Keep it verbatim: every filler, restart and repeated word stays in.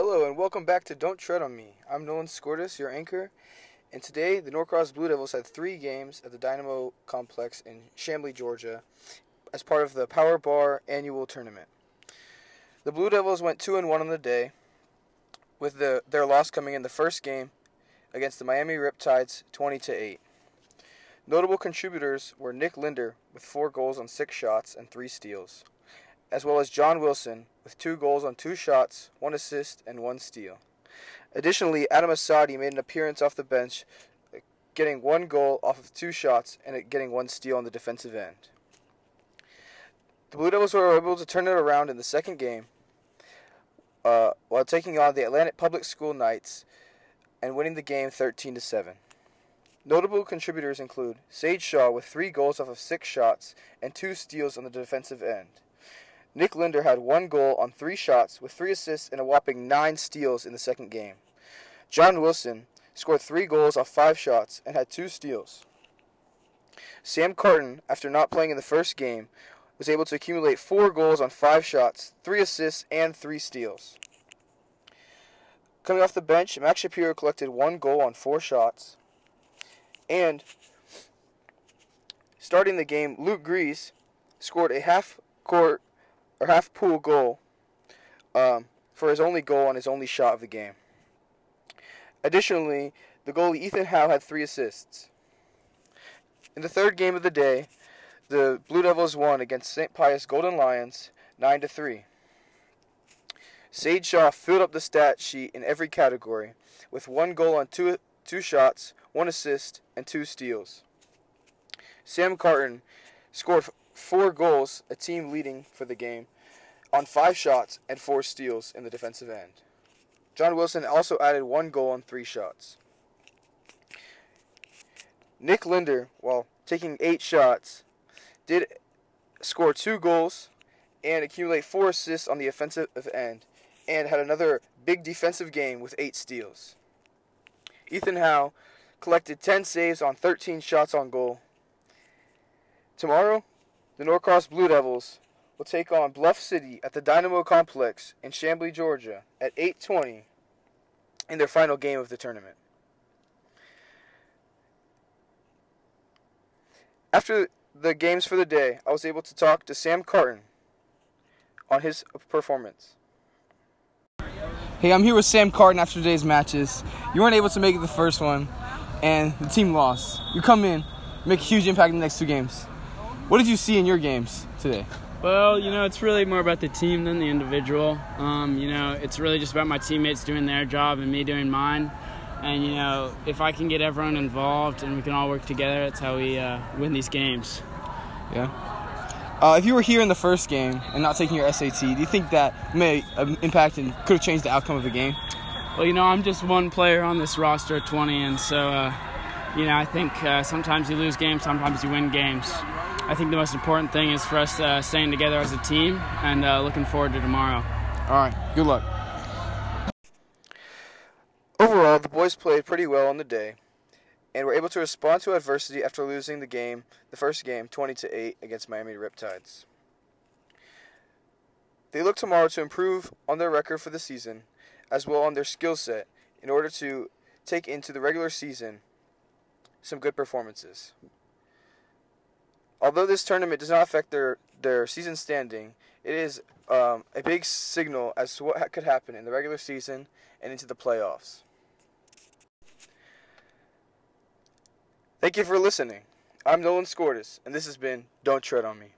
Hello and welcome back to Don't Tread on Me. I'm Nolan Scordis, your anchor, and today the Norcross Blue Devils had three games at the Dynamo Complex in Chamblee, Georgia, as part of the Power Bar Annual Tournament. The Blue Devils went two and one on the day, with the, their loss coming in the first game against the Miami Riptides, twenty to eight. Notable contributors were Nick Linder with four goals on six shots and three steals, as well as John Wilson with two goals on two shots, one assist, and one steal. Additionally, Adam Asadi made an appearance off the bench, getting one goal off of two shots and getting one steal on the defensive end. The Blue Devils were able to turn it around in the second game uh, while taking on the Atlantic Public School Knights and winning the game thirteen to seven. Notable contributors include Sage Shaw with three goals off of six shots and two steals on the defensive end. Nick Linder had one goal on three shots with three assists and a whopping nine steals in the second game. John Wilson scored three goals off five shots and had two steals. Sam Carton, after not playing in the first game, was able to accumulate four goals on five shots, three assists, and three steals. Coming off the bench, Max Shapiro collected one goal on four shots. And starting the game, Luke Grease scored a half-court or half-pool goal um, for his only goal and his only shot of the game. Additionally, the goalie Ethan Howe had three assists. In the third game of the day, the Blue Devils won against Saint Pius Golden Lions nine to three. Sage Shaw filled up the stat sheet in every category with one goal on two, two shots, one assist, and two steals. Sam Carton scored four goals, a team leading for the game, on five shots and four steals in the defensive end. John Wilson also added one goal on three shots. Nick Linder, while taking eight shots, did score two goals and accumulate four assists on the offensive end, and had another big defensive game with eight steals. Ethan Howe collected ten saves on thirteen shots on goal. Tomorrow, the Norcross Blue Devils will take on Bluff City at the Dynamo Complex in Chamblee, Georgia at eight twenty in their final game of the tournament. After the games for the day, I was able to talk to Sam Carton on his performance. Hey, I'm here with Sam Carton after today's matches. You weren't able to make it the first one, and the team lost. You come in, make a huge impact in the next two games. What did you see in your games today? Well, you know, it's really more about the team than the individual. Um, you know, it's really just about my teammates doing their job and me doing mine. And, you know, if I can get everyone involved and we can all work together, that's how we uh, win these games. Yeah. Uh, if you were here in the first game and not taking your S A T, do you think that may have impacted and could have changed the outcome of the game? Well, you know, I'm just one player on this roster at twenty, and so, uh, you know, I think uh, sometimes you lose games, sometimes you win games. I think the most important thing is for us uh, staying together as a team, and uh, looking forward to tomorrow. All right, good luck. Overall, the boys played pretty well on the day, and were able to respond to adversity after losing the game, the first game, twenty to eight against Miami Riptides. They look tomorrow to improve on their record for the season, as well on their skill set, in order to take into the regular season some good performances. Although this tournament does not affect their, their season standing, it is um, a big signal as to what ha- could happen in the regular season and into the playoffs. Thank you for listening. I'm Nolan Scordis, and this has been Don't Tread on Me.